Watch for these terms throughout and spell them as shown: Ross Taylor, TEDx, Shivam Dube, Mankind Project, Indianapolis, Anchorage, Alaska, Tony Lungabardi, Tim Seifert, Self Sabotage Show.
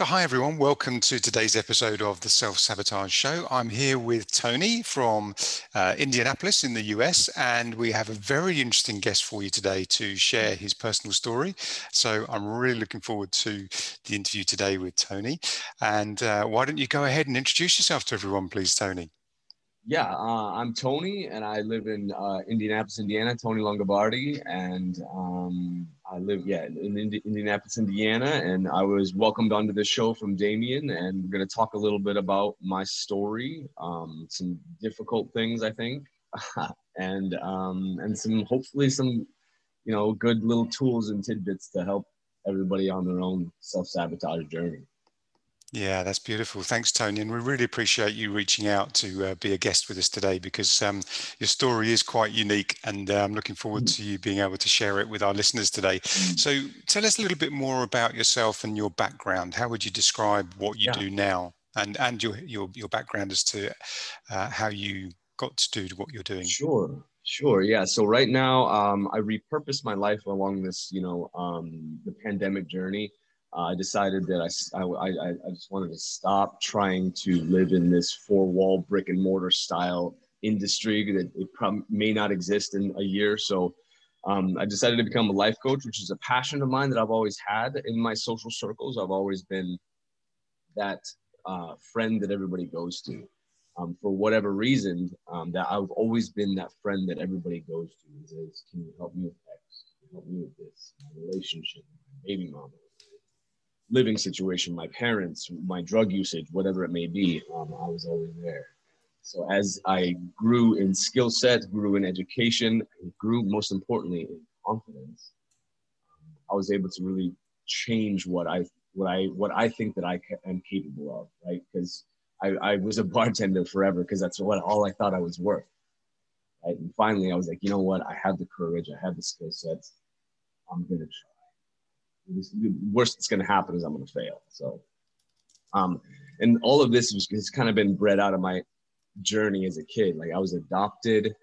So hi everyone, welcome to today's episode of the Self Sabotage Show. I'm here with Tony from Indianapolis in the US, and we have a very interesting guest for you today to share his personal story. So I'm really looking forward to the interview today with Tony. And why don't you go ahead and introduce yourself to everyone, please, Tony? Yeah, I'm Tony, and I live in Indianapolis, Indiana. Tony Lungabardi, and I live in Indianapolis, Indiana, and I was welcomed onto the show from Damien, and we're going to talk a little bit about my story, some difficult things I think, and some hopefully some good little tools and tidbits to help everybody on their own self-sabotage journey. Yeah, that's beautiful. Thanks, Tony. And we really appreciate you reaching out to be a guest with us today, because your story is quite unique, and I'm looking forward to you being able to share it with our listeners today. So tell us a little bit more about yourself and your background. How would you describe what you do now, and your background as to how you got to do what you're doing? Sure. Yeah. So right now, I repurposed my life along this, the pandemic journey. I decided that I just wanted to stop trying to live in this four-wall brick and mortar style industry that it probably may not exist in a year. So I decided to become a life coach, which is a passion of mine that I've always had in my social circles. I've always been that friend that everybody goes to. For whatever reason, that I've always been that friend that everybody goes to and says, can you help me with X? Can you help me with this? My relationship, my baby mama, living situation, my parents, my drug usage, whatever it may be, I was always there. So as I grew in skill set, grew in education, grew most importantly in confidence, I was able to really change what I think that I am capable of, right? Because I was a bartender forever, because that's all I thought I was worth. Right? And finally, I was like, you know what? I have the courage, I have the skill sets. I'm gonna try. The worst that's going to happen is I'm going to fail. So, and all of this has kind of been bred out of my journey as a kid. Like, I was adopted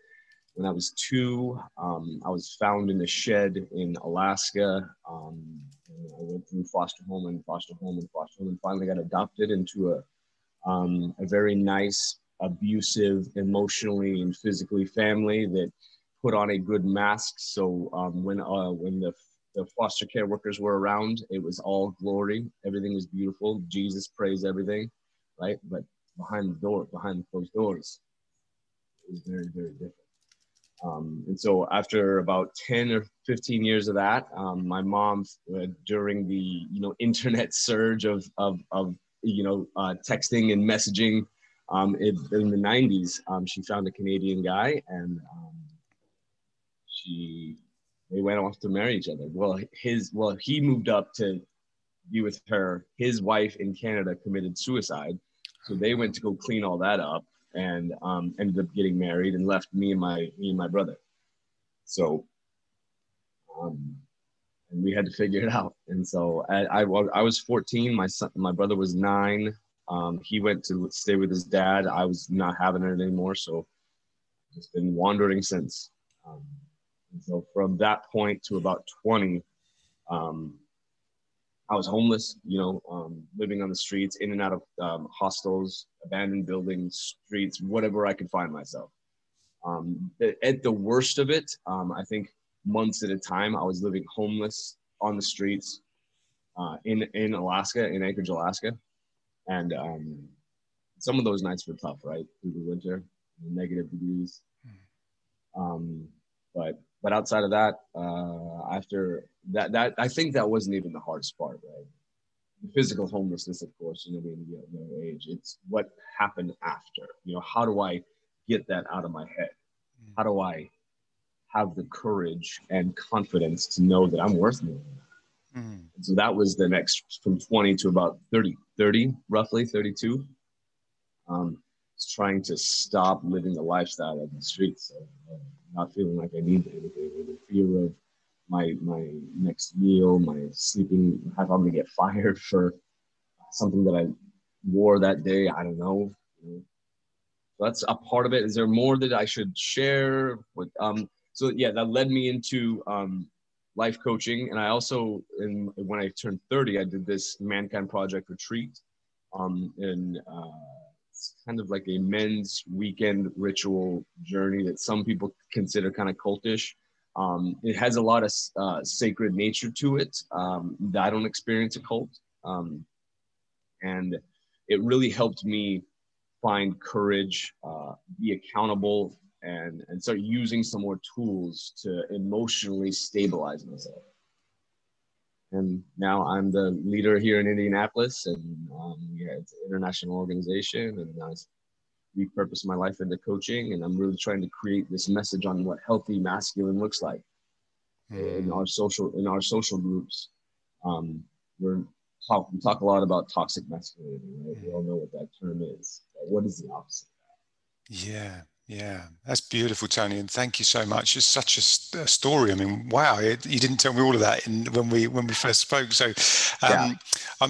when I was 2. I was found in a shed in Alaska. And I went through foster home and foster home and foster home, and finally got adopted into a very nice, abusive, emotionally and physically family that put on a good mask. So when the foster care workers were around, it was all glory. Everything was beautiful. Jesus praised everything, right? But behind the closed doors, it was very, very different. And so after about 10 or 15 years of that, my mom, during the internet surge of texting and messaging in the 90s, she found a Canadian guy, and they went off to marry each other. Well, he moved up to be with her. His wife in Canada committed suicide, so they went to go clean all that up, and ended up getting married and left me and my brother. So, and we had to figure it out. And so I was 14. My brother was 9. He went to stay with his dad. I was not having it anymore, so just been wandering since. So from that point to about 20, I was homeless, living on the streets, in and out of hostels, abandoned buildings, streets, whatever I could find myself. At the worst of it, I think months at a time, I was living homeless on the streets in Alaska, in Anchorage, Alaska. And some of those nights were tough, right? Through the winter, negative degrees. But outside of that, after that, I think that wasn't even the hardest part, right? The physical homelessness, of course, being young age, it's what happened after. How do I get that out of my head? How do I have the courage and confidence to know that I'm worth more than that? And so that was the next, from 20 to about 30, roughly 32. It's trying to stop living the lifestyle of the streets. So, not feeling like I need anything, or the fear of my next meal, my sleeping, if I'm gonna get fired for something that I wore that day. I don't know. So that's a part of it. Is there more that I should share? That led me into life coaching. And I also, when I turned 30, I did this Mankind Project retreat. It's kind of like a men's weekend ritual journey that some people consider kind of cultish. It has a lot of sacred nature to it. I don't experience a cult. And it really helped me find courage, be accountable, and start using some more tools to emotionally stabilize myself. And now I'm the leader here in Indianapolis, and it's an international organization, and I repurposed my life into coaching, and I'm really trying to create this message on what healthy masculine looks like in our social groups. We talk a lot about toxic masculinity, right? We all know what that term is. What is the opposite of that? Yeah. That's beautiful, Tony. And thank you so much. It's such a story. I mean, wow. You didn't tell me all of that when we first spoke. So, I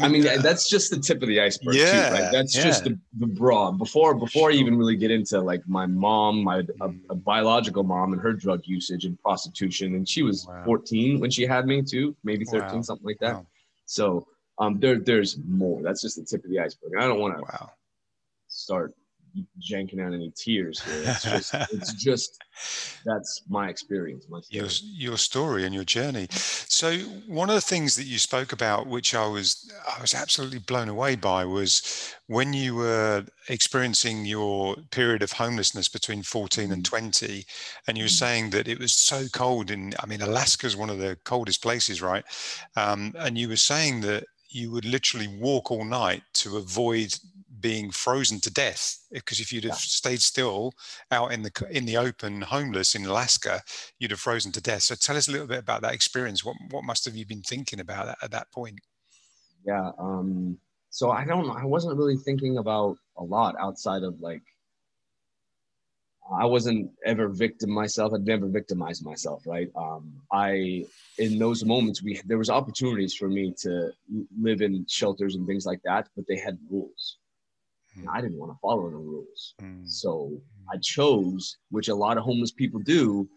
mean, that's just the tip of the iceberg. Yeah. Too, right? That's just the broad. Before I even really get into like my mom, my biological mom and her drug usage and prostitution. And she was 14 when she had me too, maybe 13, something like that. Wow. So, there's more. That's just the tip of the iceberg. And I don't want to start janking out any tears here. It's just that's my experience. Your story and your journey. So one of the things that you spoke about, which I was absolutely blown away by, was when you were experiencing your period of homelessness between 14 and 20, and you were saying that it was so cold in, I mean, Alaska is one of the coldest places, right? And you were saying that you would literally walk all night to avoid being frozen to death, because if you'd have stayed still out in the open, homeless in Alaska, you'd have frozen to death. So tell us a little bit about that experience. What must have you been thinking about at that point? Yeah. So I wasn't really thinking about a lot outside of like, I wasn't ever victim myself. I'd never victimized myself, right? In those moments, there was opportunities for me to live in shelters and things like that, but they had rules. I didn't want to follow the rules. So I chose, which a lot of homeless people do,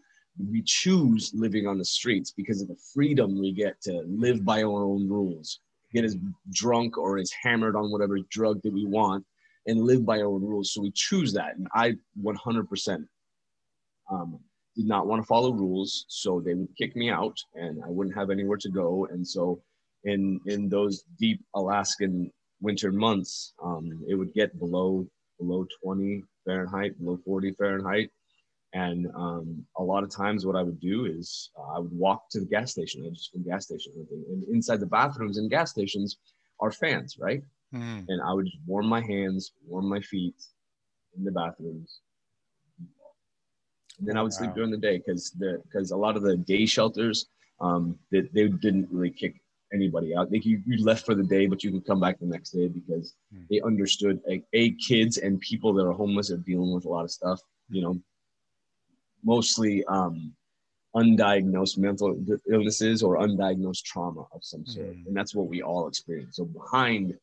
we choose living on the streets because of the freedom we get to live by our own rules, get as drunk or as hammered on whatever drug that we want and live by our own rules. So we choose that. And I 100% did not want to follow rules. So they would kick me out and I wouldn't have anywhere to go. And so in those deep Alaskan winter months, it would get below 20 Fahrenheit, below 40 Fahrenheit. And a lot of times what I would do is I would walk to the gas station. I'd just go to the gas station. And inside the bathrooms and gas stations are fans, right? And I would just warm my hands, warm my feet in the bathrooms. And then I would sleep during the day because a lot of the day shelters, they didn't really kick anybody out. You left for the day, but you can come back the next day because they understood kids and people that are homeless are dealing with a lot of stuff, you know, mostly undiagnosed mental illnesses or undiagnosed trauma of some sort. And that's what we all experience. So behind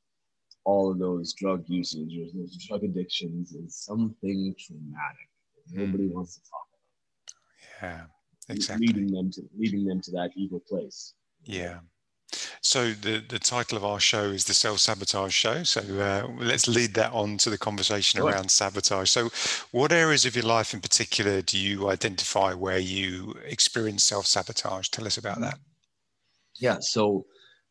all of those drug usage or those drug addictions is something traumatic that nobody wants to talk about. Yeah, exactly. Leading them to that evil place. Yeah. So the title of our show is the Self Sabotage Show. So let's lead that on to the conversation around sabotage. So what areas of your life in particular do you identify where you experience self-sabotage? Tell us about that. Yeah. So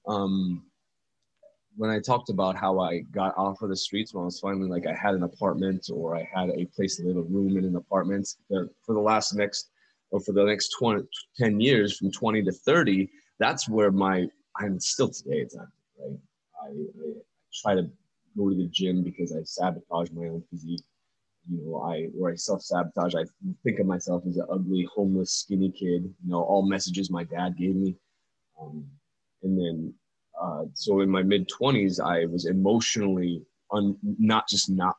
when I talked about how I got off of the streets, when I was finally like, I had an apartment or I had a place to live, a room in an apartment for the next 10 years, from 20 to 30, that's where I'm still today, it's active, right? I try to go to the gym because I sabotage my own physique. You know, I self-sabotage. I think of myself as an ugly, homeless, skinny kid, you know, all messages my dad gave me. So in my mid 20s, I was emotionally not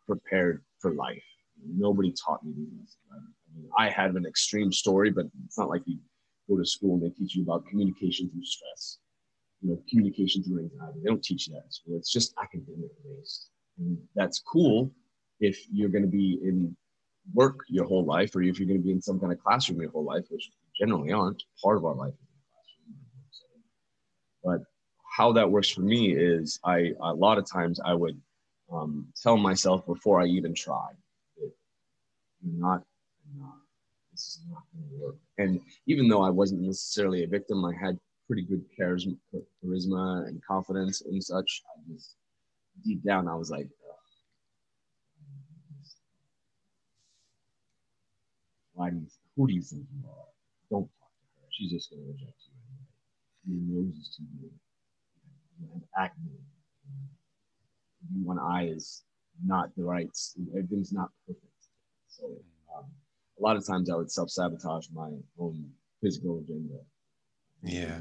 prepared for life. Nobody taught me these things. I mean, I have an extreme story, but it's not like you go to school and they teach you about communication through stress. You know, communication through anxiety. They don't teach that in school. It's just academic based. And that's cool if you're going to be in work your whole life, or if you're going to be in some kind of classroom your whole life, which generally aren't. Part of our life is in the classroom. But how that works for me is a lot of times I would tell myself before I even try, this is not going to work. And even though I wasn't necessarily a victim, I had pretty good charisma and confidence and such. I just, deep down, I was like, who do you think you are? Don't talk to her. She's just going to reject you anyway. Your nose is too big. You have acne. One eye is not the right. Everything's not perfect. So a lot of times I would self-sabotage my own physical agenda. Yeah.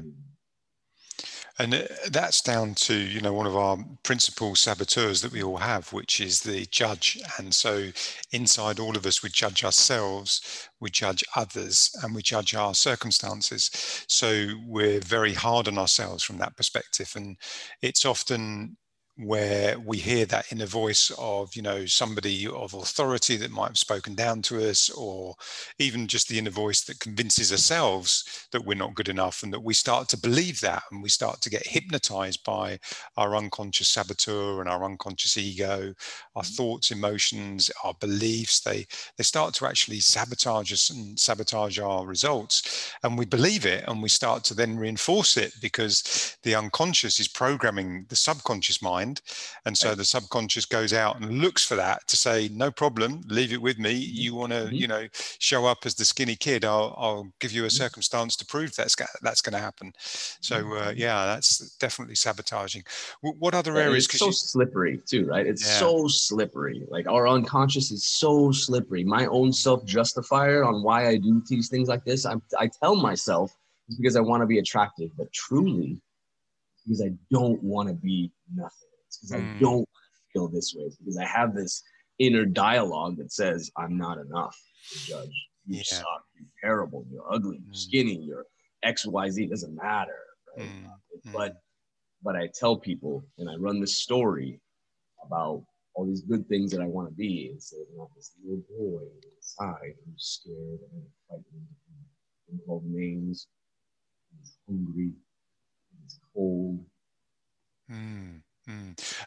And that's down to, you know, one of our principal saboteurs that we all have, which is the judge. And so inside all of us, we judge ourselves, we judge others, and we judge our circumstances. So we're very hard on ourselves from that perspective. And it's often where we hear that inner voice of, you know, somebody of authority that might have spoken down to us, or even just the inner voice that convinces ourselves that we're not good enough, and that we start to believe that, and we start to get hypnotized by our unconscious saboteur and our unconscious ego, our thoughts, emotions, our beliefs. They start to actually sabotage us and sabotage our results, and we believe it, and we start to then reinforce it, because the unconscious is programming the subconscious mind. And so the subconscious goes out and looks for that to say, no problem, leave it with me. You want to, you know, show up as the skinny kid. I'll give you a circumstance to prove that's going to happen. So yeah, that's definitely sabotaging. What other areas? It's so slippery too, right? It's so slippery. Like, our unconscious is so slippery. My own self-justifier on why I do these things like this, I tell myself it's because I want to be attractive, but truly, because I don't want to be nothing. It's because I don't want to feel this way. It's because I have this inner dialogue that says, I'm not enough to judge. You suck. You're terrible. You're ugly. You're skinny. You're X, Y, Z. It doesn't matter. Right? But I tell people, and I run this story about all these good things that I want to be. It's not this little boy inside who's scared and fighting and called names. He's hungry. It's cold.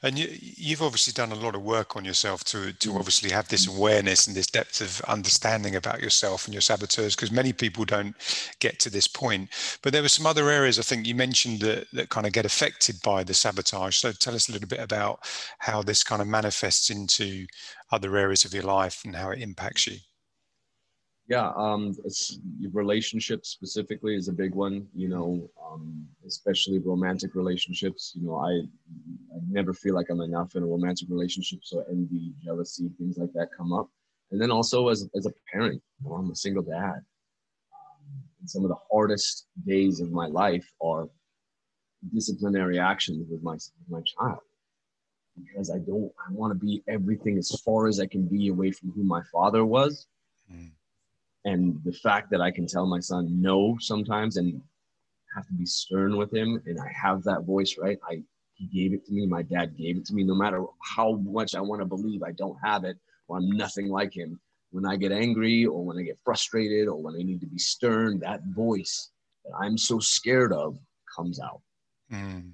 And you've obviously done a lot of work on yourself to obviously have this awareness and this depth of understanding about yourself and your saboteurs, because many people don't get to this point. But there were some other areas I think you mentioned that kind of get affected by the sabotage. So tell us a little bit about how this kind of manifests into other areas of your life and how it impacts you. Yeah, relationships specifically is a big one, you know, especially romantic relationships. You know, I never feel like I'm enough in a romantic relationship, so envy, jealousy, things like that come up. And then also as a parent, you know, I'm a single dad. And some of the hardest days of my life are disciplinary actions with my child, because I want to be everything as far as I can be away from who my father was. And the fact that I can tell my son no sometimes and have to be stern with him, and I have that voice, right? He gave it to me. My dad gave it to me. No matter how much I want to believe I don't have it or I'm nothing like him, when I get angry or when I get frustrated or when I need to be stern, that voice that I'm so scared of comes out. And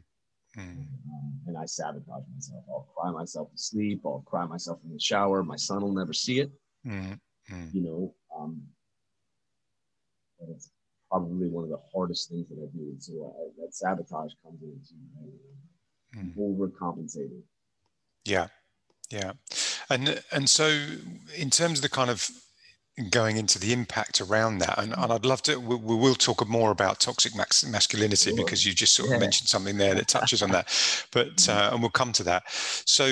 I sabotage myself. I'll cry myself to sleep. I'll cry myself in the shower. My son will never see it. You know, and it's probably one of the hardest things that I do. So that sabotage comes into overcompensating. Yeah, yeah. And so in terms of the kind of going into the impact around that, and I'd love to, we will talk more about toxic masculinity, sure, because you just sort of mentioned something there that touches on that, but, and we'll come to that. So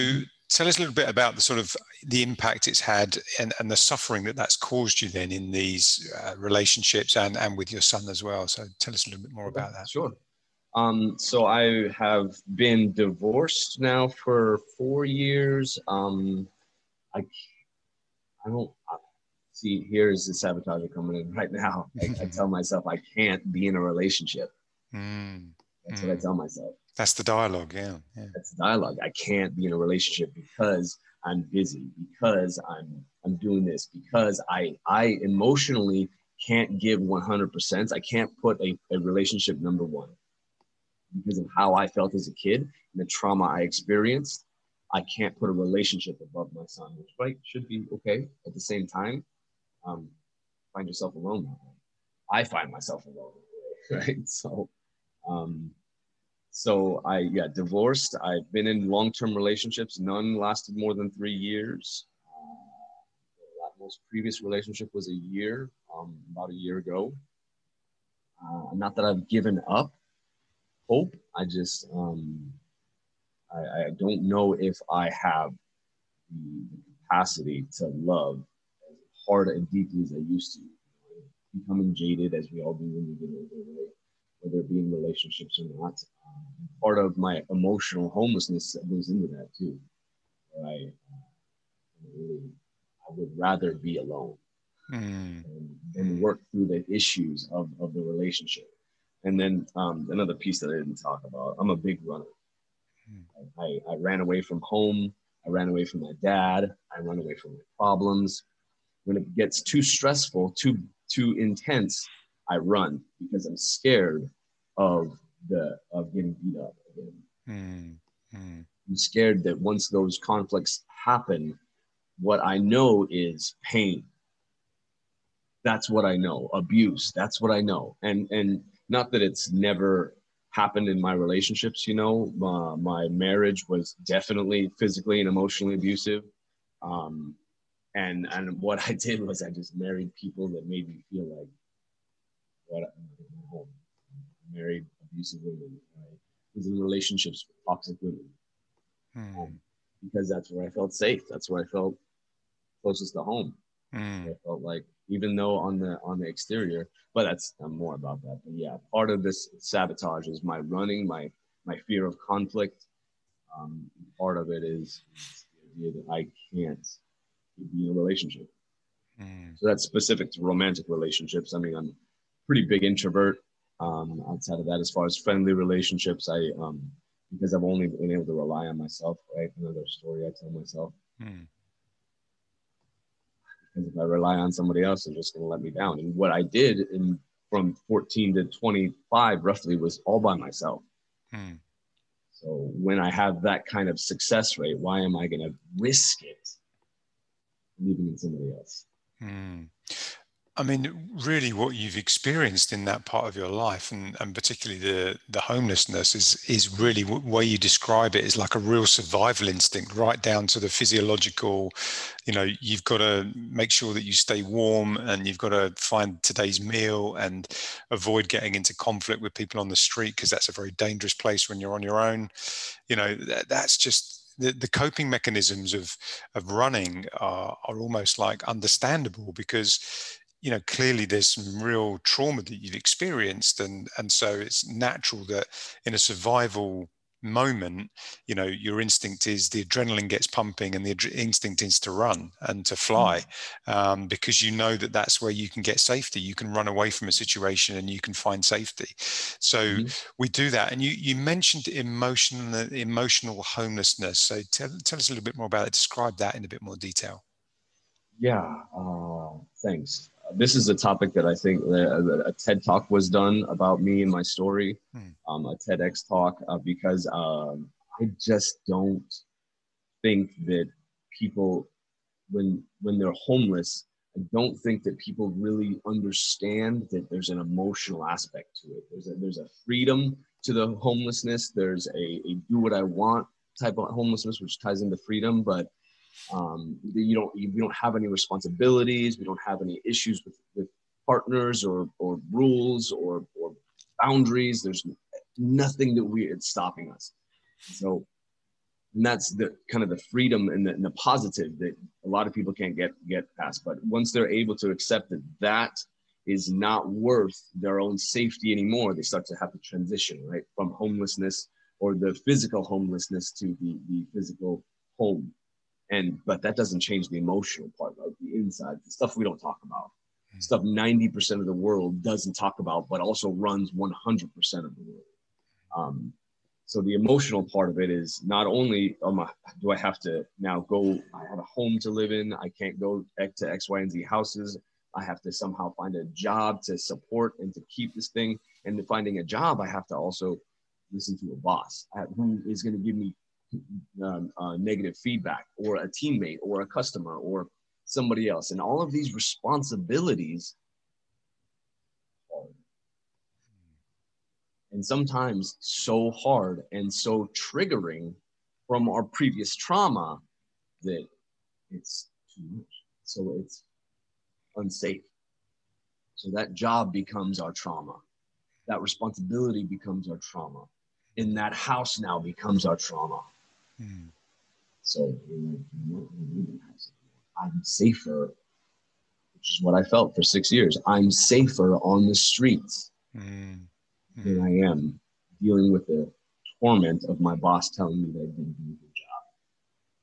tell us a little bit about the sort of the impact it's had and the suffering that's caused you then in these relationships and with your son as well. So tell us a little bit more about that. Sure. So I have been divorced now for 4 years. I don't see, here's the sabotage coming in right now. I tell myself I can't be in a relationship. That's what I tell myself. That's the dialogue, yeah. That's the dialogue. I can't be in a relationship because I'm busy, because I'm doing this, because I emotionally can't give 100%. I can't put a relationship number one. because of how I felt as a kid and the trauma I experienced, I can't put a relationship above my son, which like should be okay. At the same time, find yourself alone that way. I find myself alone, right? So I divorced. I've been in long-term relationships. None lasted more than 3 years. My previous relationship was a year, about a year ago. Not that I've given up hope. I just, I don't know if I have the capacity to love as hard and deeply as I used to. Becoming jaded, as we all do when we get older, right? Whether it be in relationships or not. Part of my emotional homelessness goes into that too. Right? I would rather be alone and work through the issues of the relationship. And then another piece that I didn't talk about, I'm a big runner. I ran away from home. I ran away from my dad. I ran away from my problems. When it gets too stressful, too intense, I run because I'm scared of getting beat up again. I'm scared that once those conflicts happen, what I know is pain. That's what I know. Abuse. That's what I know. And not that it's never happened in my relationships, you know. My marriage was definitely physically and emotionally abusive. And what I did was I just married people that made me feel like what I'm home. Married abusive women, right? Was in relationships with toxic women. Because that's where I felt safe. That's where I felt closest to home. I felt like, even though on the exterior, but that's more about that. But yeah, part of this sabotage is my running, my fear of conflict. Part of it is the idea that I can't be in a relationship. So that's specific to romantic relationships. I mean, I'm a pretty big introvert. Outside of that, as far as friendly relationships, because I've only been able to rely on myself, right? Another story I tell myself. Because if I rely on somebody else, they're just going to let me down. And what I did from 14 to 25 roughly was all by myself. So when I have that kind of success rate, why am I going to risk it leaving in somebody else? I mean, really what you've experienced in that part of your life, and particularly the homelessness, is really the way you describe it is like a real survival instinct, right down to the physiological, you know, you've got to make sure that you stay warm and you've got to find today's meal and avoid getting into conflict with people on the street, because that's a very dangerous place when you're on your own. You know, that's just... The coping mechanisms of running are almost like understandable, because, you know, clearly there's some real trauma that you've experienced, and so it's natural that in a survival moment, you know, your instinct is, the adrenaline gets pumping and the instinct is to run and to fly, because you know that that's where you can get safety. You can run away from a situation and you can find safety. So we do that. And you mentioned emotional homelessness. So tell us a little bit more about it. Describe that in a bit more detail. Yeah. Thanks. This is a topic that I think a TED Talk was done about me and my story, a TEDx talk, because I just don't think that people, when they're homeless, I don't think that people really understand that there's an emotional aspect to it. There's a freedom to the homelessness. There's a do what I want type of homelessness, which ties into freedom, but we don't have any responsibilities. We don't have any issues with partners or rules or boundaries. There's nothing that it's stopping us. So, and that's the kind of the freedom and the positive that a lot of people can't get past. But once they're able to accept that that is not worth their own safety anymore, they start to have to transition, right? From homelessness or the physical homelessness to the physical home. But that doesn't change the emotional part, like the inside, the stuff we don't talk about, stuff 90% of the world doesn't talk about, but also runs 100% of the world. So the emotional part of it is not only do I have to now go, I have a home to live in, I can't go to X, Y, and Z houses. I have to somehow find a job to support and to keep this thing. And finding a job, I have to also listen to a boss who is going to give me negative feedback, or a teammate or a customer or somebody else. And all of these responsibilities. And sometimes so hard and so triggering from our previous trauma that it's too much. So it's unsafe. So that job becomes our trauma. That responsibility becomes our trauma. And that house now becomes our trauma. Mm. So I'm safer, which is what I felt for 6 years. I'm safer on the streets. Mm. Than I am dealing with the torment of my boss telling me that I didn't do a good job.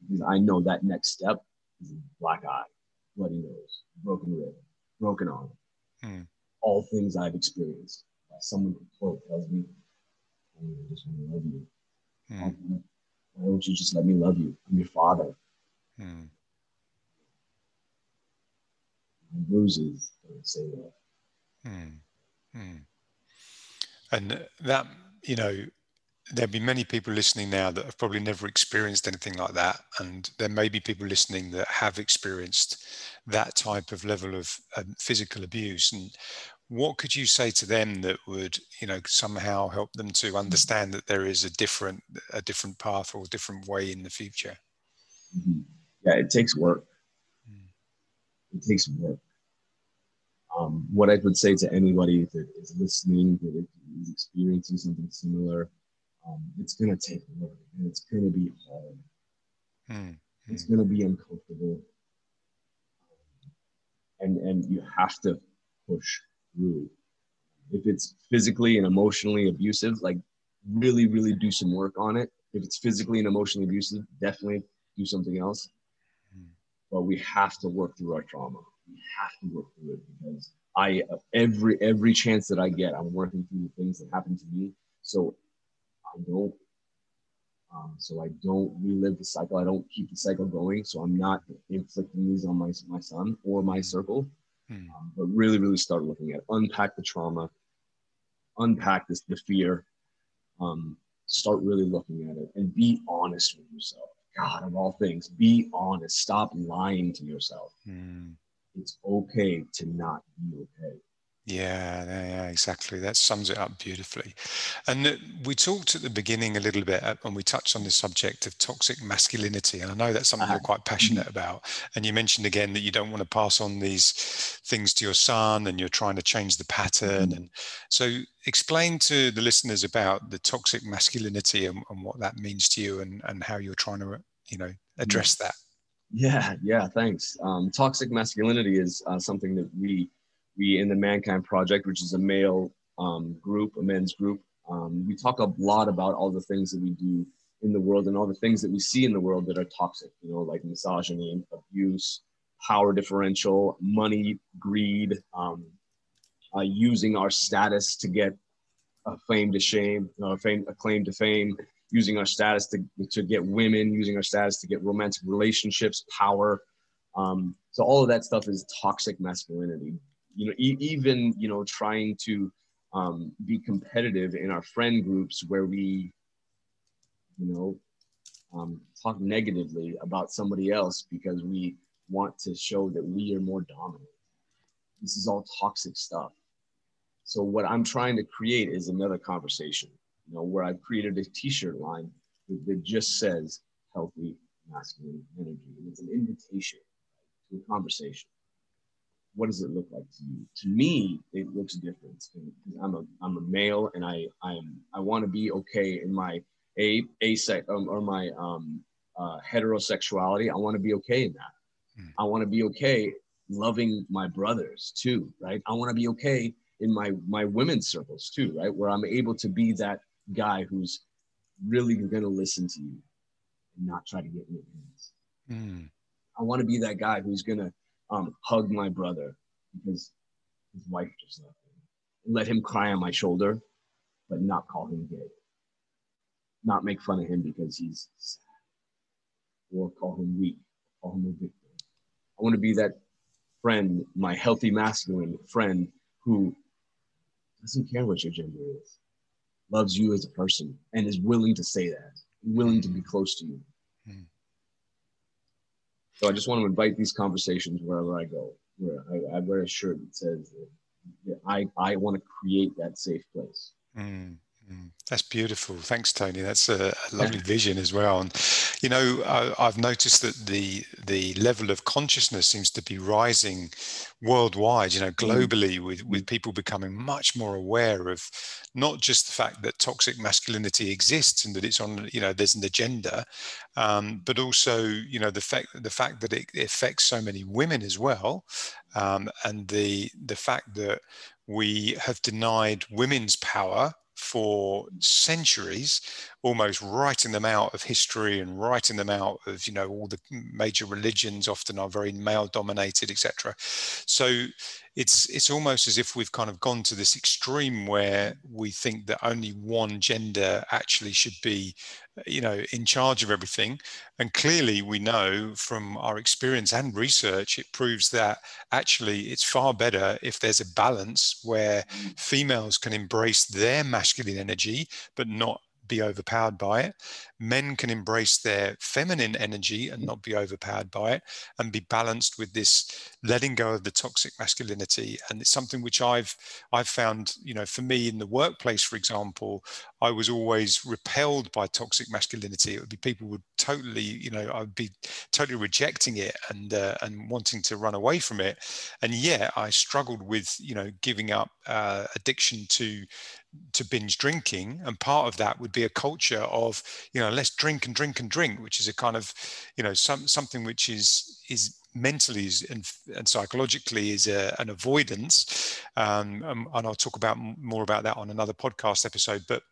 Because I know that next step is a black eye, bloody nose, broken rib, broken arm. Mm. All things I've experienced. Someone quote tells me, I just want to love you. Mm. Why don't you just let me love you? I'm your father. Mm. My bruises don't say that. Mm. Mm. And that, you know, there'll be many people listening now that have probably never experienced anything like that. And there may be people listening that have experienced that type of level of physical abuse. And what could you say to them that would, you know, somehow help them to understand that there is a different path or a different way in the future? Mm-hmm. Yeah, it takes work. Mm. It takes work. What I would say to anybody that is listening, that is experiencing something similar, it's going to take work, and it's going to be hard. Mm-hmm. It's going to be uncomfortable. And you have to push through. If it's physically and emotionally abusive, like really, really do some work on it. If it's physically and emotionally abusive, definitely do something else. Mm. But we have to work through our trauma. We have to work through it, because every chance that I get, I'm working through the things that happened to me, so I don't relive the cycle. I don't keep the cycle going, so I'm not inflicting these on my son or my circle. Mm. But really, really start looking at it. Unpack the trauma, unpack the fear, start really looking at it, and be honest with yourself. God, of all things, be honest. Stop lying to yourself. Mm. It's okay to not be okay. Yeah, exactly. That sums it up beautifully. And we talked at the beginning a little bit, and we touched on the subject of toxic masculinity. And I know that's something you're quite passionate about. And you mentioned again that you don't want to pass on these things to your son, and you're trying to change the pattern. Mm-hmm. And so explain to the listeners about the toxic masculinity and what that means to you, and how you're trying to, you know, address that. Yeah. Thanks. Toxic masculinity is something that we in the Mankind Project, which is a male group, a men's group, we talk a lot about all the things that we do in the world and all the things that we see in the world that are toxic, you know, like misogyny, abuse, power differential, money, greed, using our status to get a claim to fame, using our status to get women, using our status to get romantic relationships, power. So all of that stuff is toxic masculinity. You know, even, you know, trying to be competitive in our friend groups where we, you know, talk negatively about somebody else because we want to show that we are more dominant. This is all toxic stuff. So what I'm trying to create is another conversation, you know, where I've created a t-shirt line that just says healthy masculine energy. And it's an invitation to a conversation. What does it look like to you? To me, it looks different. I'm a male, and I want to be okay in my heterosexuality. I want to be okay in that. Mm. I want to be okay loving my brothers too, right? I want to be okay in my women's circles too, right? Where I'm able to be that guy who's really going to listen to you and not try to get in your hands. Mm. I want to be that guy who's going to hug my brother because his wife just left him. Let him cry on my shoulder, but not call him gay. Not make fun of him because he's sad. Or call him weak, call him a victim. I want to be that friend, my healthy masculine friend, who doesn't care what your gender is. loves you as a person and is willing to say that, willing to be close to you. Mm. So I just want to invite these conversations wherever I go, where I wear a shirt that says, I want to create that safe place. Mm. That's beautiful. Thanks, Tony. That's a lovely vision as well. And, you know, I've noticed that the level of consciousness seems to be rising worldwide, you know, globally, with people becoming much more aware of not just the fact that toxic masculinity exists and that it's on, you know, there's an agenda, but also, you know, the fact that it affects so many women as well, and the fact that we have denied women's power for centuries, almost writing them out of history and writing them out of, you know, all the major religions often are very male dominated, etc. So it's almost as if we've kind of gone to this extreme where we think that only one gender actually should be, you know, in charge of everything. And clearly we know from our experience and research, it proves that actually it's far better if there's a balance where females can embrace their masculine energy but not be overpowered by it. Men can embrace their feminine energy and not be overpowered by it, and be balanced with this letting go of the toxic masculinity. And it's something which I've found, you know, for me in the workplace, for example, I was always repelled by toxic masculinity. It would be people would totally, you know, I'd be totally rejecting it and wanting to run away from it. And yet I struggled with, you know, giving up addiction to binge drinking, and part of that would be a culture of, you know, let's drink, which is a kind of, you know, something which is mentally and psychologically is an avoidance, and I'll talk about more about that on another podcast episode. But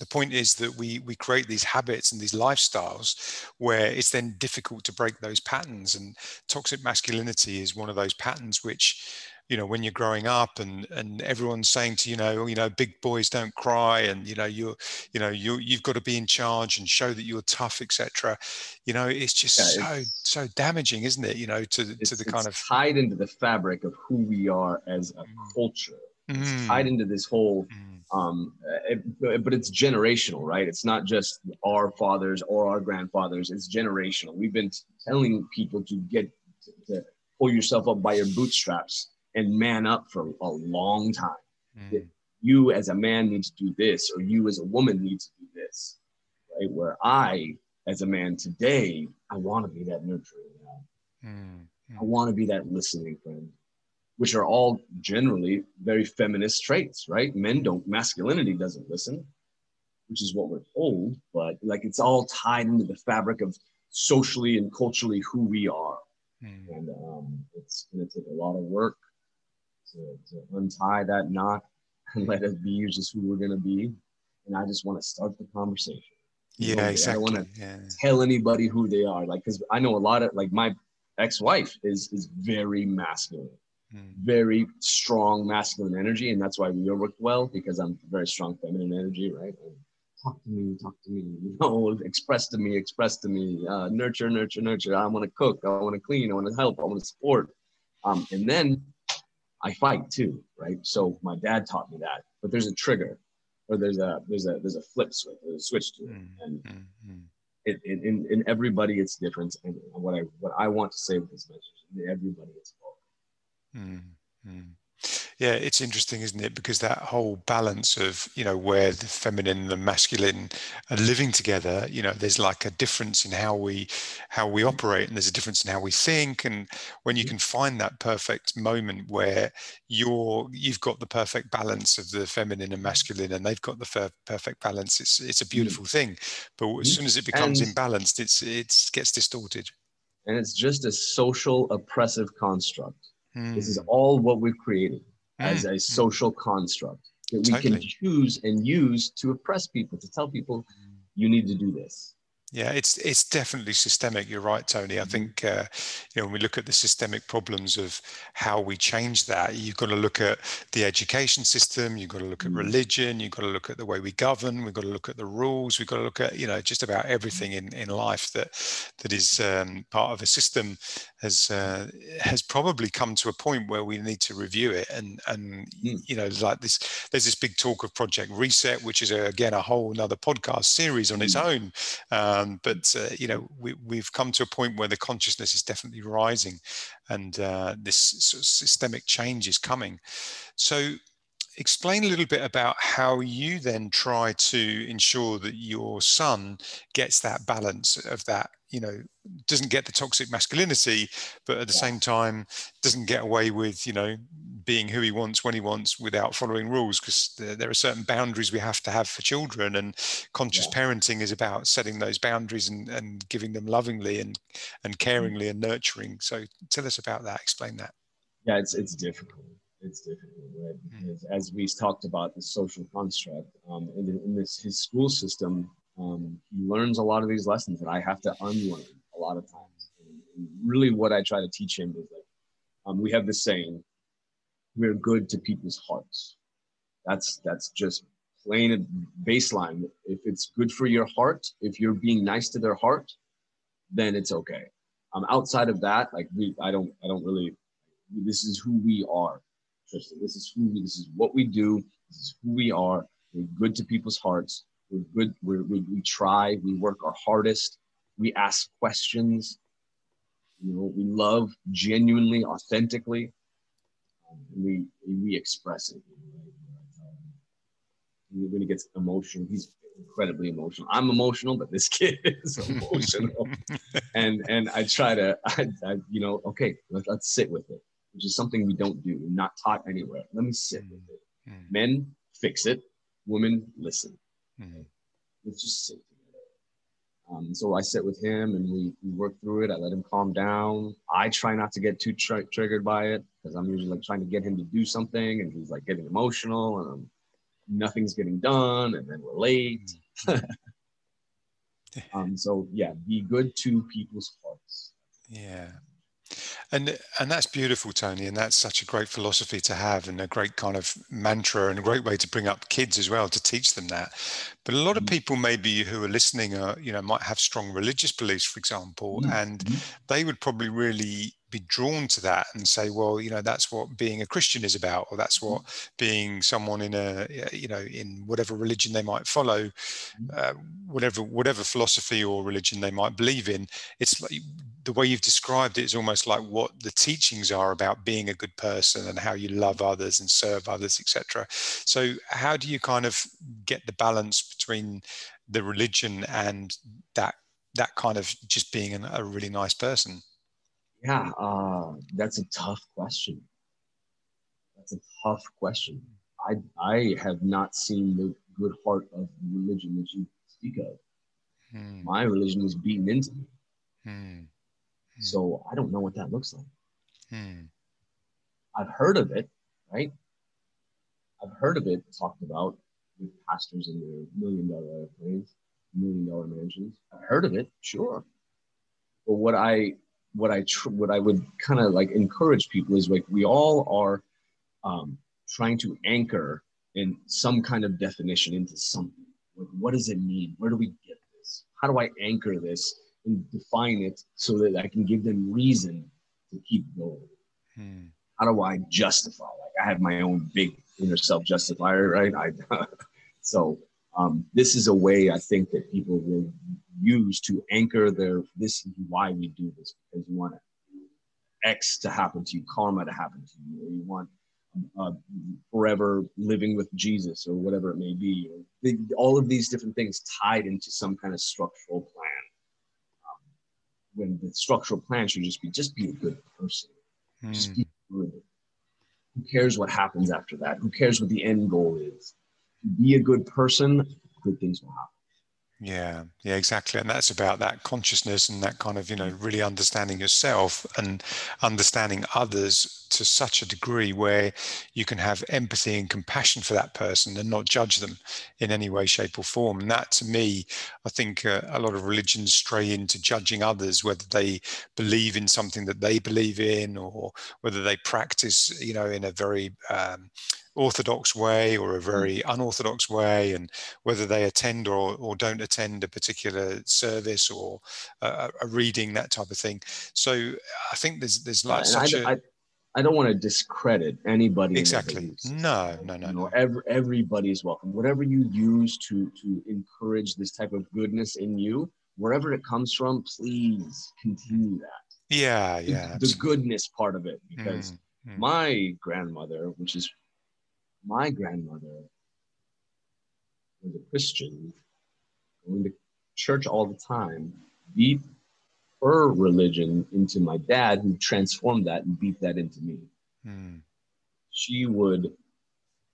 the point is that we create these habits and these lifestyles where it's then difficult to break those patterns, and toxic masculinity is one of those patterns which, you know, when you're growing up and everyone's saying to you know, big boys don't cry, and, you know, you've got to be in charge and show that you're tough, etc. You know, it's just so damaging, isn't it? You know, to the kind of tied into the fabric of who we are as a culture. It's tied into this whole, but it's generational, right? It's not just our fathers or our grandfathers. It's generational. We've been telling people to get to pull yourself up by your bootstraps and man up for a long time. That you as a man need to do this, or you as a woman need to do this, right? Where I, as a man today, I want to be that nurturing guy. I want to be that listening friend, which are all generally very feminist traits, right? Masculinity doesn't listen, which is what we're told, but like it's all tied into the fabric of socially and culturally who we are. And it's gonna take a lot of work to untie that knot and let us be just who we're going to be. And I just want to start the conversation. Exactly. I don't want to tell anybody who they are. Like, because I know a lot of, like, my ex-wife is very masculine, very strong masculine energy. And that's why we work well, because I'm very strong feminine energy, right? And talk to me, you know, express to me, nurture. I want to cook. I want to clean. I want to help. I want to support. And then I fight too, right? So my dad taught me that, but there's a trigger, or there's a flip switch, there's a switch to it, and in everybody it's different. And what I want to say with this message is that everybody is welcome. Yeah, it's interesting, isn't it? Because that whole balance of, you know, where the feminine and the masculine are living together, you know, there's like a difference in how we operate, and there's a difference in how we think. And when you can find that perfect moment where you've got the perfect balance of the feminine and masculine, and they've got the perfect balance, it's a beautiful thing. But as soon as it becomes imbalanced, it gets distorted. And it's just a social oppressive construct. This is all what we've created as a social construct that we can choose and use to oppress people, to tell people you need to do this. Yeah, it's definitely systemic. You're right, Tony. I think when we look at the systemic problems of how we change that, you've got to look at the education system. You've got to look at religion. You've got to look at the way we govern. We've got to look at the rules. We've got to look at just about everything in life that is part of a system has probably come to a point where we need to review it. And like this, there's this big talk of Project Reset, which is again a whole another podcast series on its own. But we've come to a point where the consciousness is definitely rising, and this sort of systemic change is coming. So explain a little bit about how you then try to ensure that your son gets that balance of that, doesn't get the toxic masculinity, but at the same time doesn't get away with, being who he wants when he wants without following rules, because there are certain boundaries we have to have for children, and conscious parenting is about setting those boundaries and giving them lovingly and caringly and nurturing. So tell us about that. Explain that. Yeah, it's difficult. It's difficult, right? Because as we talked about the social construct, in his school system, he learns a lot of these lessons that I have to unlearn a lot of times. And really what I try to teach him is we have this saying, we're good to people's hearts. That's just plain baseline. If it's good for your heart, if you're being nice to their heart, then it's okay. Outside of that, this is who we are. This is what we do. This is who we are. We're good to people's hearts. We're good. We try. We work our hardest. We ask questions. We love genuinely, authentically. We express it. When he gets emotional, he's incredibly emotional. I'm emotional, but this kid is emotional. and I try to, okay, let's sit with it. Which is something we don't do, not taught anywhere. Let me sit with it. Men, fix it. Women, listen. Let's just sit together. So I sit with him and we work through it. I let him calm down. I try not to get too triggered by it, because I'm usually trying to get him to do something, and he's getting emotional, and nothing's getting done, and then we're late. So be good to people's hearts. Yeah. And that's beautiful, Tony, and that's such a great philosophy to have, and a great kind of mantra, and a great way to bring up kids as well, to teach them that. But a lot of people maybe who are listening are, might have strong religious beliefs, for example, and they would probably really be drawn to that and say, well, that's what being a Christian is about, or that's what being someone in in whatever religion they might follow, whatever philosophy or religion they might believe in. It's like the way you've described it is almost like what the teachings are about being a good person and how you love others and serve others, etc. So how do you kind of get the balance between the religion and that kind of just being a really nice person? Yeah, that's a tough question. I have not seen the good heart of the religion that you speak of. My religion was beaten into me. So I don't know what that looks like. I've heard of it, right? I've heard of it talked about with pastors in their $1 million airplanes, $1 million mansions. I've heard of it, sure. But what I would kind of encourage people is we all are trying to anchor in some kind of definition into something. What does it mean? Where do we get this? How do I anchor this and define it so that I can give them reason to keep going? How do I justify? I have my own big inner self justifier, right? This is a way I think that people will use to anchor this is why we do this, because you want X to happen to you, karma to happen to you, or you want forever living with Jesus, or whatever it may be. All of these different things tied into some kind of structural plan. When the structural plan should just be a good person. Just be good. Who cares what happens after that? Who cares what the end goal is? Be a good person, good things will happen. Yeah, exactly. And that's about that consciousness and that kind of, really understanding yourself and understanding others to such a degree where you can have empathy and compassion for that person and not judge them in any way, shape or form. And that, to me, I think a lot of religions stray into judging others, whether they believe in something that they believe in or whether they practice, in a very orthodox way or a very unorthodox way, and whether they attend or don't attend a particular service or a reading, that type of thing. So I think there's like I don't want to discredit anybody. Exactly. No. Everybody's welcome. Whatever you use to encourage this type of goodness in you, wherever it comes from, please continue that. Yeah. The goodness part of it, because my grandmother was a Christian, going to church all the time, beat her religion into my dad, who transformed that and beat that into me.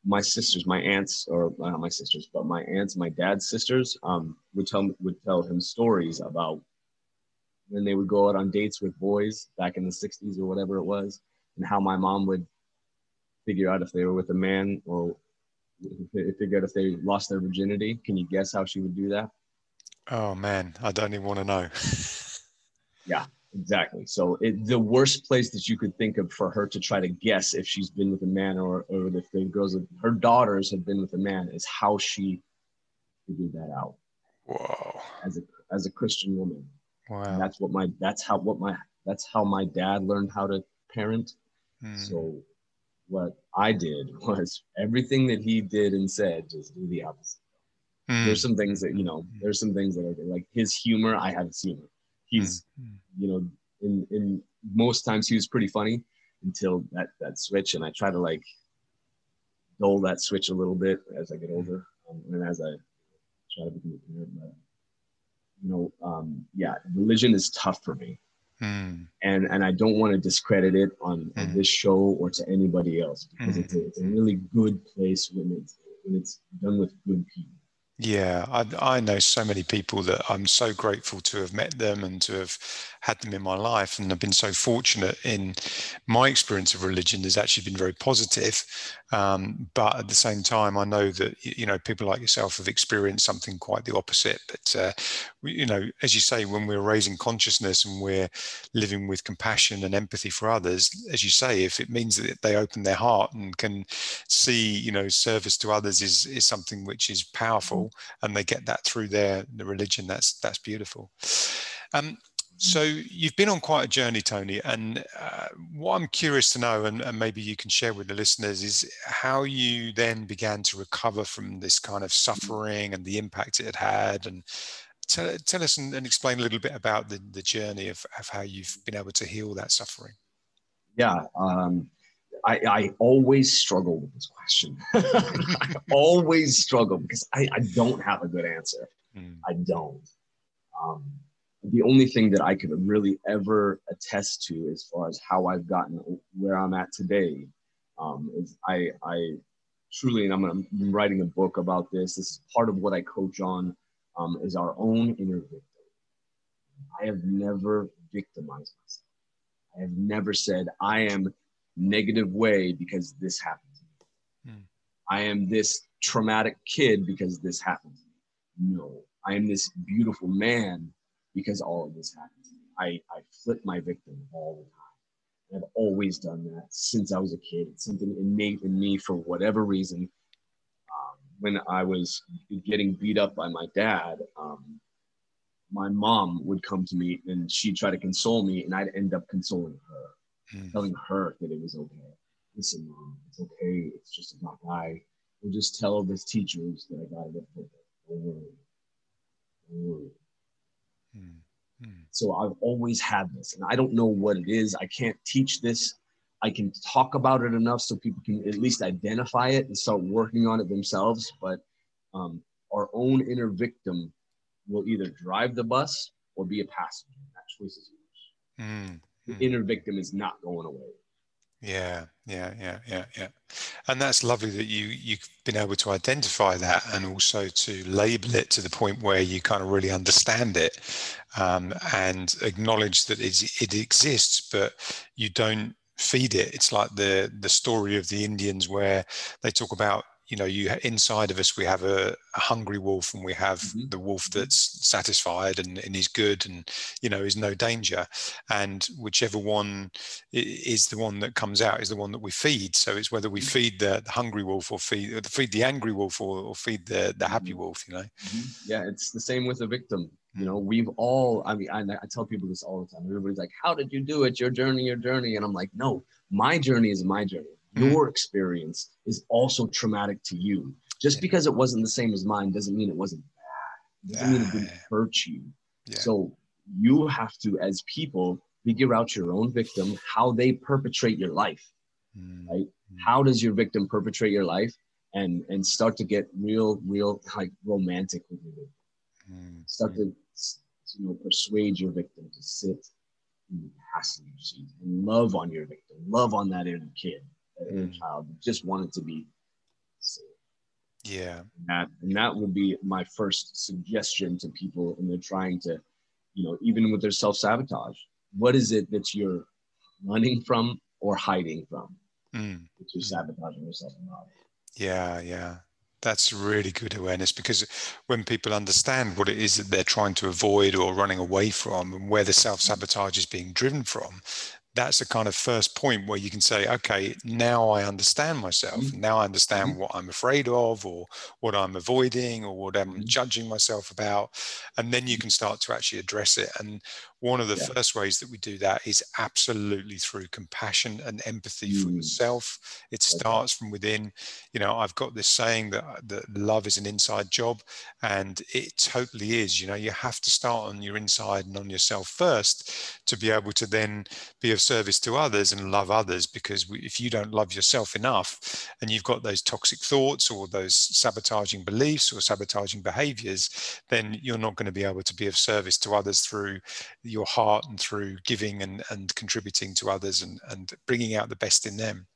My aunts, my dad's sisters, would tell him stories about when they would go out on dates with boys back in the 60s or whatever it was, and how my mom would figure out if they were with a man, or figure out if they lost their virginity. Can you guess how she would do that? Oh man, I don't even want to know. Yeah, exactly. So the worst place that you could think of for her to try to guess if she's been with a man or if the girls, her daughters, have been with a man, is how she figured that out. Whoa. As a Christian woman. Wow. And that's how my dad learned how to parent. So what I did was everything that he did and said, just do the opposite. There's some things that, there's some things that I did. Like his humor, I have his humor. He's, in most times he was pretty funny until that switch. And I try to dull that switch a little bit as I get older. And as I try to become a parent, but, religion is tough for me. And I don't want to discredit it on this show or to anybody else, because it's a really good place when it's done with good people. Yeah, I know so many people that I'm so grateful to have met them and to have had them in my life, and I've been so fortunate in my experience of religion has actually been very positive. But at the same time, I know that people like yourself have experienced something quite the opposite. But as you say, when we're raising consciousness and we're living with compassion and empathy for others, as you say, if it means that they open their heart and can see, service to others is something which is powerful. And they get that through the religion. That's beautiful. So you've been on quite a journey, Tony, and what I'm curious to know, and maybe you can share with the listeners, is how you then began to recover from this kind of suffering and the impact it had. And tell us and explain a little bit about the journey of how you've been able to heal that suffering. I always struggle with this question. I always struggle because I don't have a good answer. I don't. The only thing that I could really ever attest to as far as how I've gotten where I'm at today is I truly, and I'm writing a book about this. This is part of what I coach on, is our own inner victim. I have never victimized myself. I have never said, I am negative way because this happened to me. I am this traumatic kid because this happened to me. No, I am this beautiful man because all of this happened to me. I flip my victim all the time. And I've always done that since I was a kid. It's something innate in me for whatever reason. When I was getting beat up by my dad, my mom would come to me and she'd try to console me, and I'd end up consoling her. Telling her that it was okay. Listen, Mom, it's okay. It's just about I. We'll just tell this teachers that I got it. Don't worry. Don't worry. So I've always had this, and I don't know what it is. I can't teach this. I can talk about it enough so people can at least identify it and start working on it themselves. But our own inner victim will either drive the bus or be a passenger. That choice is yours. The inner victim is not going away. Yeah. And that's lovely that you've been able to identify that and also to label it to the point where you kind of really understand it, and acknowledge that it exists, but you don't feed it. It's like the story of the Indians where they talk about, you know, you inside of us we have a hungry wolf, and we have mm-hmm. the wolf that's satisfied and is good and, you know, is no danger, and whichever one is the one that comes out is the one that we feed. So it's whether we feed the hungry wolf or feed the angry wolf or feed the happy wolf, you know. Mm-hmm. Yeah, it's the same with a victim. You know, we've all, I mean, I tell people this all the time. Everybody's like, how did you do it? Your journey. And I'm like, no, my journey is my journey. Your experience is also traumatic to you. Just because it wasn't the same as mine doesn't mean it wasn't bad. It doesn't mean it didn't hurt you. Yeah. So you have to, as people, figure out your own victim, how they perpetrate your life, right? How does your victim perpetrate your life, and start to get real, like, romantic with your victim. Start to, you know, persuade your victim to sit in the passenger seat and love on your victim, love on that inner kid, that inner child. Just want it to be safe. Yeah. And that would be my first suggestion to people when they're trying to, you know, even with their self-sabotage, what is it that you're running from or hiding from? That you're sabotaging yourself about? Yeah. That's really good awareness, because when people understand what it is that they're trying to avoid or running away from, and where the self-sabotage is being driven from, that's a kind of first point where you can say, okay, now I understand myself. Now I understand what I'm afraid of, or what I'm avoiding, or what I'm judging myself about. And then you can start to actually address it. And one of the first ways that we do that is absolutely through compassion and empathy for yourself. It starts from within. You know, I've got this saying that love is an inside job, and it totally is. You know, you have to start on your inside and on yourself first to be able to then be of service to others and love others, because if you don't love yourself enough, and you've got those toxic thoughts or those sabotaging beliefs or sabotaging behaviors, then you're not going to be able to be of service to others through your heart and through giving and contributing to others and bringing out the best in them.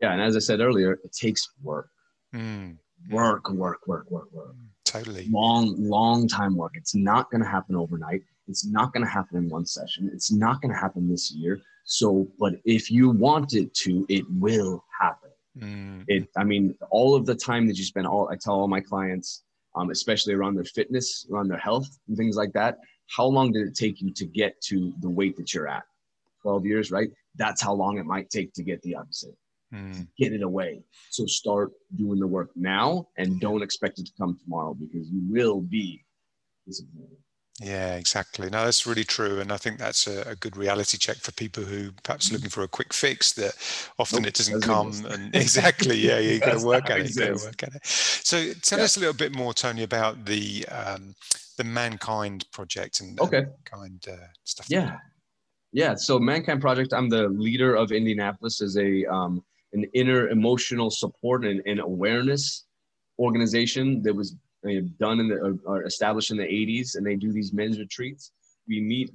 Yeah. And as I said earlier, it takes work. Work. Totally. Long time work. It's not going to happen overnight. It's not going to happen in one session. It's not going to happen this year. So, but if you want it to, it will happen. I mean, all of the time that you spend, I tell all my clients, especially around their fitness, around their health and things like that, how long did it take you to get to the weight that you're at? 12 years, right? That's how long it might take to get the opposite. Get it away. So start doing the work now, and don't expect it to come tomorrow, because you will be disappointed. Yeah, exactly. No, that's really true. And I think that's a good reality check for people who perhaps are looking for a quick fix, that often it doesn't come. And exactly. Yeah, you've got to work at it. So tell us a little bit more, Tony, about the Mankind Project and Mankind stuff. Yeah. So Mankind Project, I'm the leader of Indianapolis, is an inner emotional support and awareness organization that was done or established in the 80s, and they do these men's retreats. We meet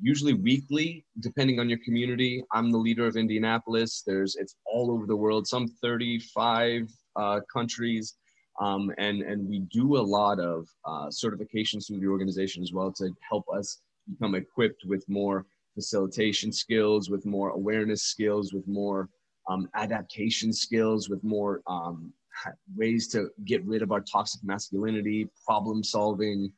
usually weekly, depending on your community. I'm the leader of Indianapolis. It's all over the world, some 35 countries, and we do a lot of certifications through the organization as well, to help us become equipped with more facilitation skills, with more awareness skills, with more adaptation skills, with more ways to get rid of our toxic masculinity, problem solving.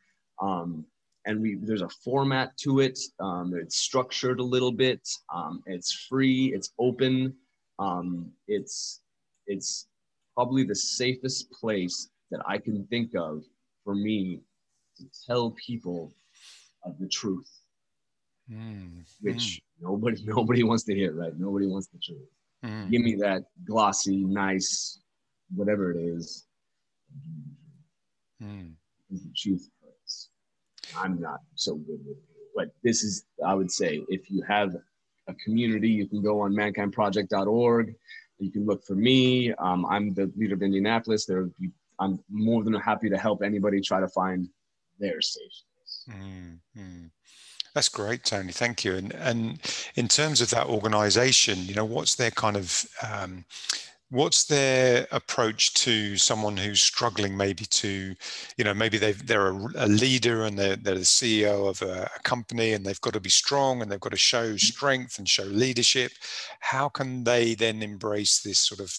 There's a format to it. It's structured a little bit. It's free, it's open. It's probably the safest place that I can think of for me to tell people of the truth, which nobody wants to hear, right? Nobody wants the truth. Give me that glossy, nice, whatever it is. The truth hurts. I'm not so good with you. But this is, I would say, if you have a community, you can go on mankindproject.org. You can look for me. I'm the leader of Indianapolis. I'm more than happy to help anybody try to find their safe space. That's great, Tony. Thank you. And in terms of that organization, you know, what's their kind of, what's their approach to someone who's struggling maybe to, you know, maybe they're a leader and they're the CEO of a company and they've got to be strong and they've got to show strength and show leadership. How can they then embrace this sort of,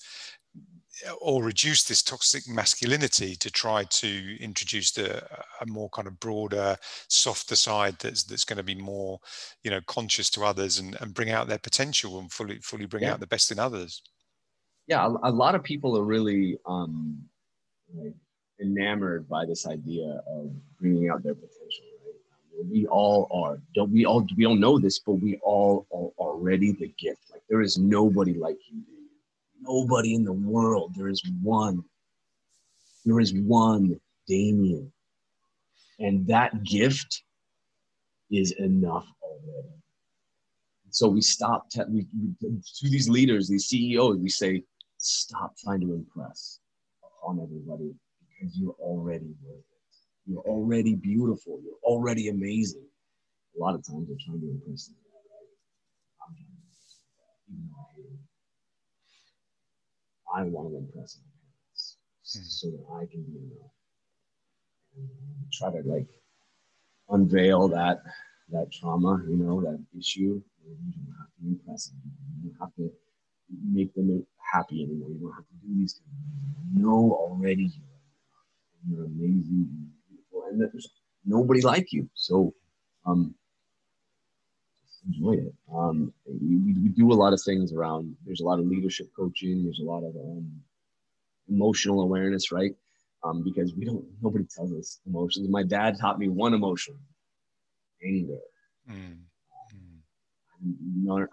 or reduce this toxic masculinity to try to introduce a more kind of broader, softer side that's going to be more, you know, conscious to others and bring out their potential and fully bring out the best in others? Yeah, a lot of people are really like enamored by this idea of bringing out their potential, right? I mean, we all are. We all know this, but we all are already the gift. Like, there is nobody like you. Nobody in the world. There is one Damien. And that gift is enough already. So we stop, to these leaders, these CEOs, we say, stop trying to impress upon everybody because you're already worth it. You're already beautiful. You're already amazing. A lot of times we're trying to impress them. I'm trying to impress them, even though I hate them. I want to impress my parents so that I can be enough. And try to like unveil that trauma, you know, that issue. You don't have to impress them. You don't have to make them happy anymore. You don't have to do these things. You know already you're amazing and beautiful, and that there's nobody like you. So enjoy it. We do a lot of things around, there's a lot of leadership coaching, there's a lot of emotional awareness, right? Because nobody tells us emotions. My dad taught me one emotion, anger. I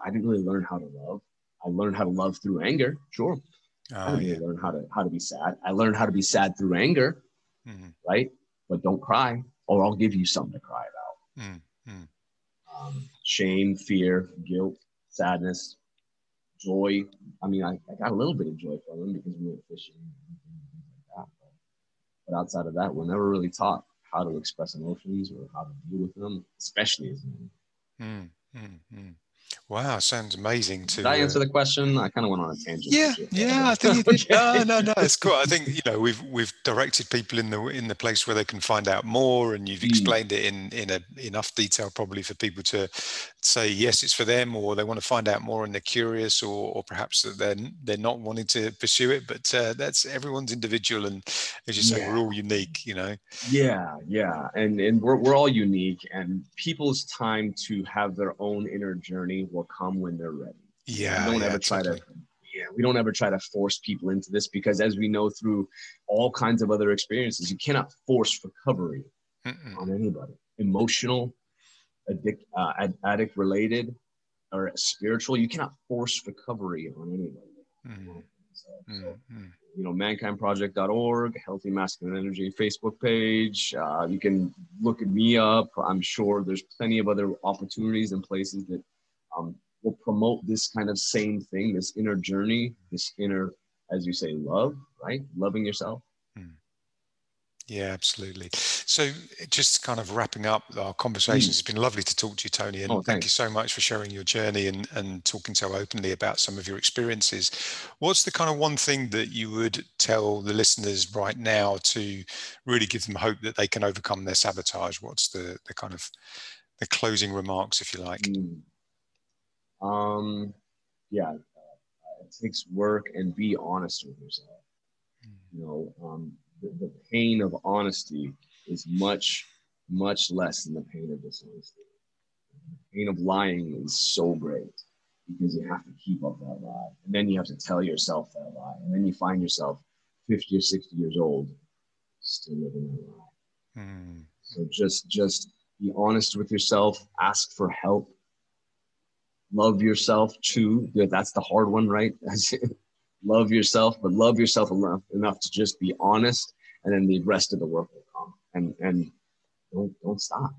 didn't really learn how to love. I learned how to love through anger, sure. I didn't really learn how to be sad. I learned how to be sad through anger, right? But don't cry, or I'll give you something to cry about. Shame, fear, guilt, sadness, joy. I mean, I got a little bit of joy from them because we were fishing and things like that. But outside of that, we're never really taught how to express emotions or how to deal with them, especially as men. Wow, sounds amazing. Did I answer the question? I kind of went on a tangent. Yeah, I think you did. No, it's cool. I think, you know, we've directed people in the place where they can find out more, and you've explained it in enough detail probably for people to say yes, it's for them, or they want to find out more and they're curious, or perhaps that they're not wanting to pursue it. But that's everyone's individual, and as you say, we're all unique, you know. Yeah, and we're all unique, and people's time to have their own inner journey will come when they're ready. We don't ever try to force people into this, because as we know through all kinds of other experiences, you cannot force recovery on anybody. Emotional, addict related, or spiritual, you cannot force recovery on anybody. So, you know, mankindproject.org, Healthy Masculine Energy Facebook page. You can look me up. I'm sure there's plenty of other opportunities and places that we'll promote this kind of same thing, this inner journey, this inner, as you say, love, right? Loving yourself. Yeah, absolutely. So just kind of wrapping up our conversations, it's been lovely to talk to you, Tony, and thank you so much for sharing your journey and talking so openly about some of your experiences. What's the kind of one thing that you would tell the listeners right now to really give them hope that they can overcome their sabotage? What's the kind of the closing remarks, if you like? It takes work, and be honest with yourself. You know, the pain of honesty is much, much less than the pain of dishonesty. The pain of lying is so great because you have to keep up that lie, and then you have to tell yourself that lie, and then you find yourself 50 or 60 years old still living that lie. So just be honest with yourself, ask for help. Love yourself too. That's the hard one, right? Love yourself, but love yourself enough to just be honest, and then the rest of the work will come. And don't stop.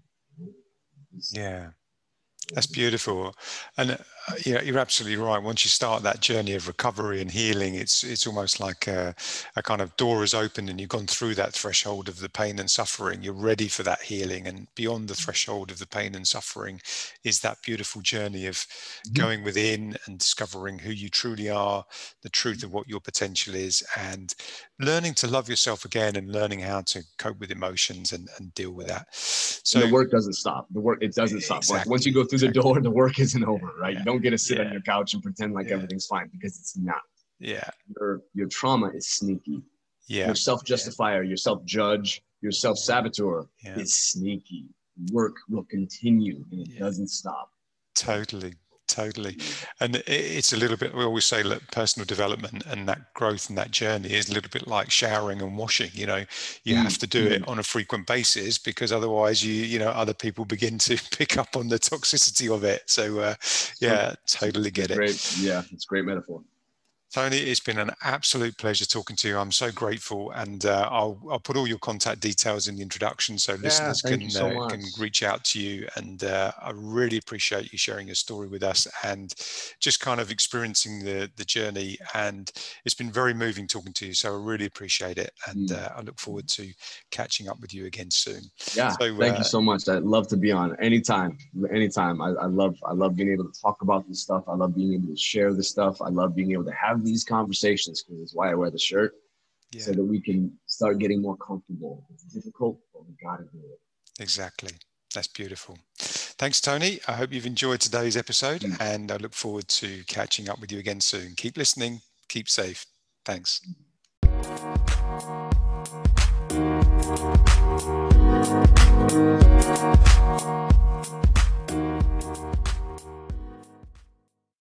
That's beautiful. And you're absolutely right. Once you start that journey of recovery and healing, it's almost like a kind of door is opened and you've gone through that threshold of the pain and suffering. You're ready for that healing, and beyond the threshold of the pain and suffering is that beautiful journey of going within and discovering who you truly are, the truth of what your potential is, and learning to love yourself again and learning how to cope with emotions and deal with that. So and the work doesn't stop. The work, it doesn't stop. Exactly, once you go through the door, the work isn't over, right? You don't get to sit on your couch and pretend like everything's fine, because it's not. Your trauma is sneaky. Your self-justifier, your self-judge, your self-saboteur is sneaky. Work will continue, and it doesn't stop. Totally. And it's a little bit, we always say, look, personal development and that growth and that journey is a little bit like showering and washing. You know, you have to do it on a frequent basis, because otherwise you know, other people begin to pick up on the toxicity of it. So totally get it. Great. Yeah, it's a great metaphor. Tony, it's been an absolute pleasure talking to you. I'm so grateful, and I'll put all your contact details in the introduction so listeners can reach out to you. And I really appreciate you sharing your story with us and just kind of experiencing the journey. And it's been very moving talking to you, so I really appreciate it. And I look forward to catching up with you again soon. Yeah, so, thank you so much. I'd love to be on anytime. I love being able to talk about this stuff. I love being able to share this stuff. I love being able to have these conversations, because it's why I wear the shirt, so that we can start getting more comfortable. It's difficult, but we gotta do it. Exactly. That's beautiful. Thanks, Tony. I hope you've enjoyed today's episode, and I look forward to catching up with you again soon. Keep listening, keep safe. Thanks.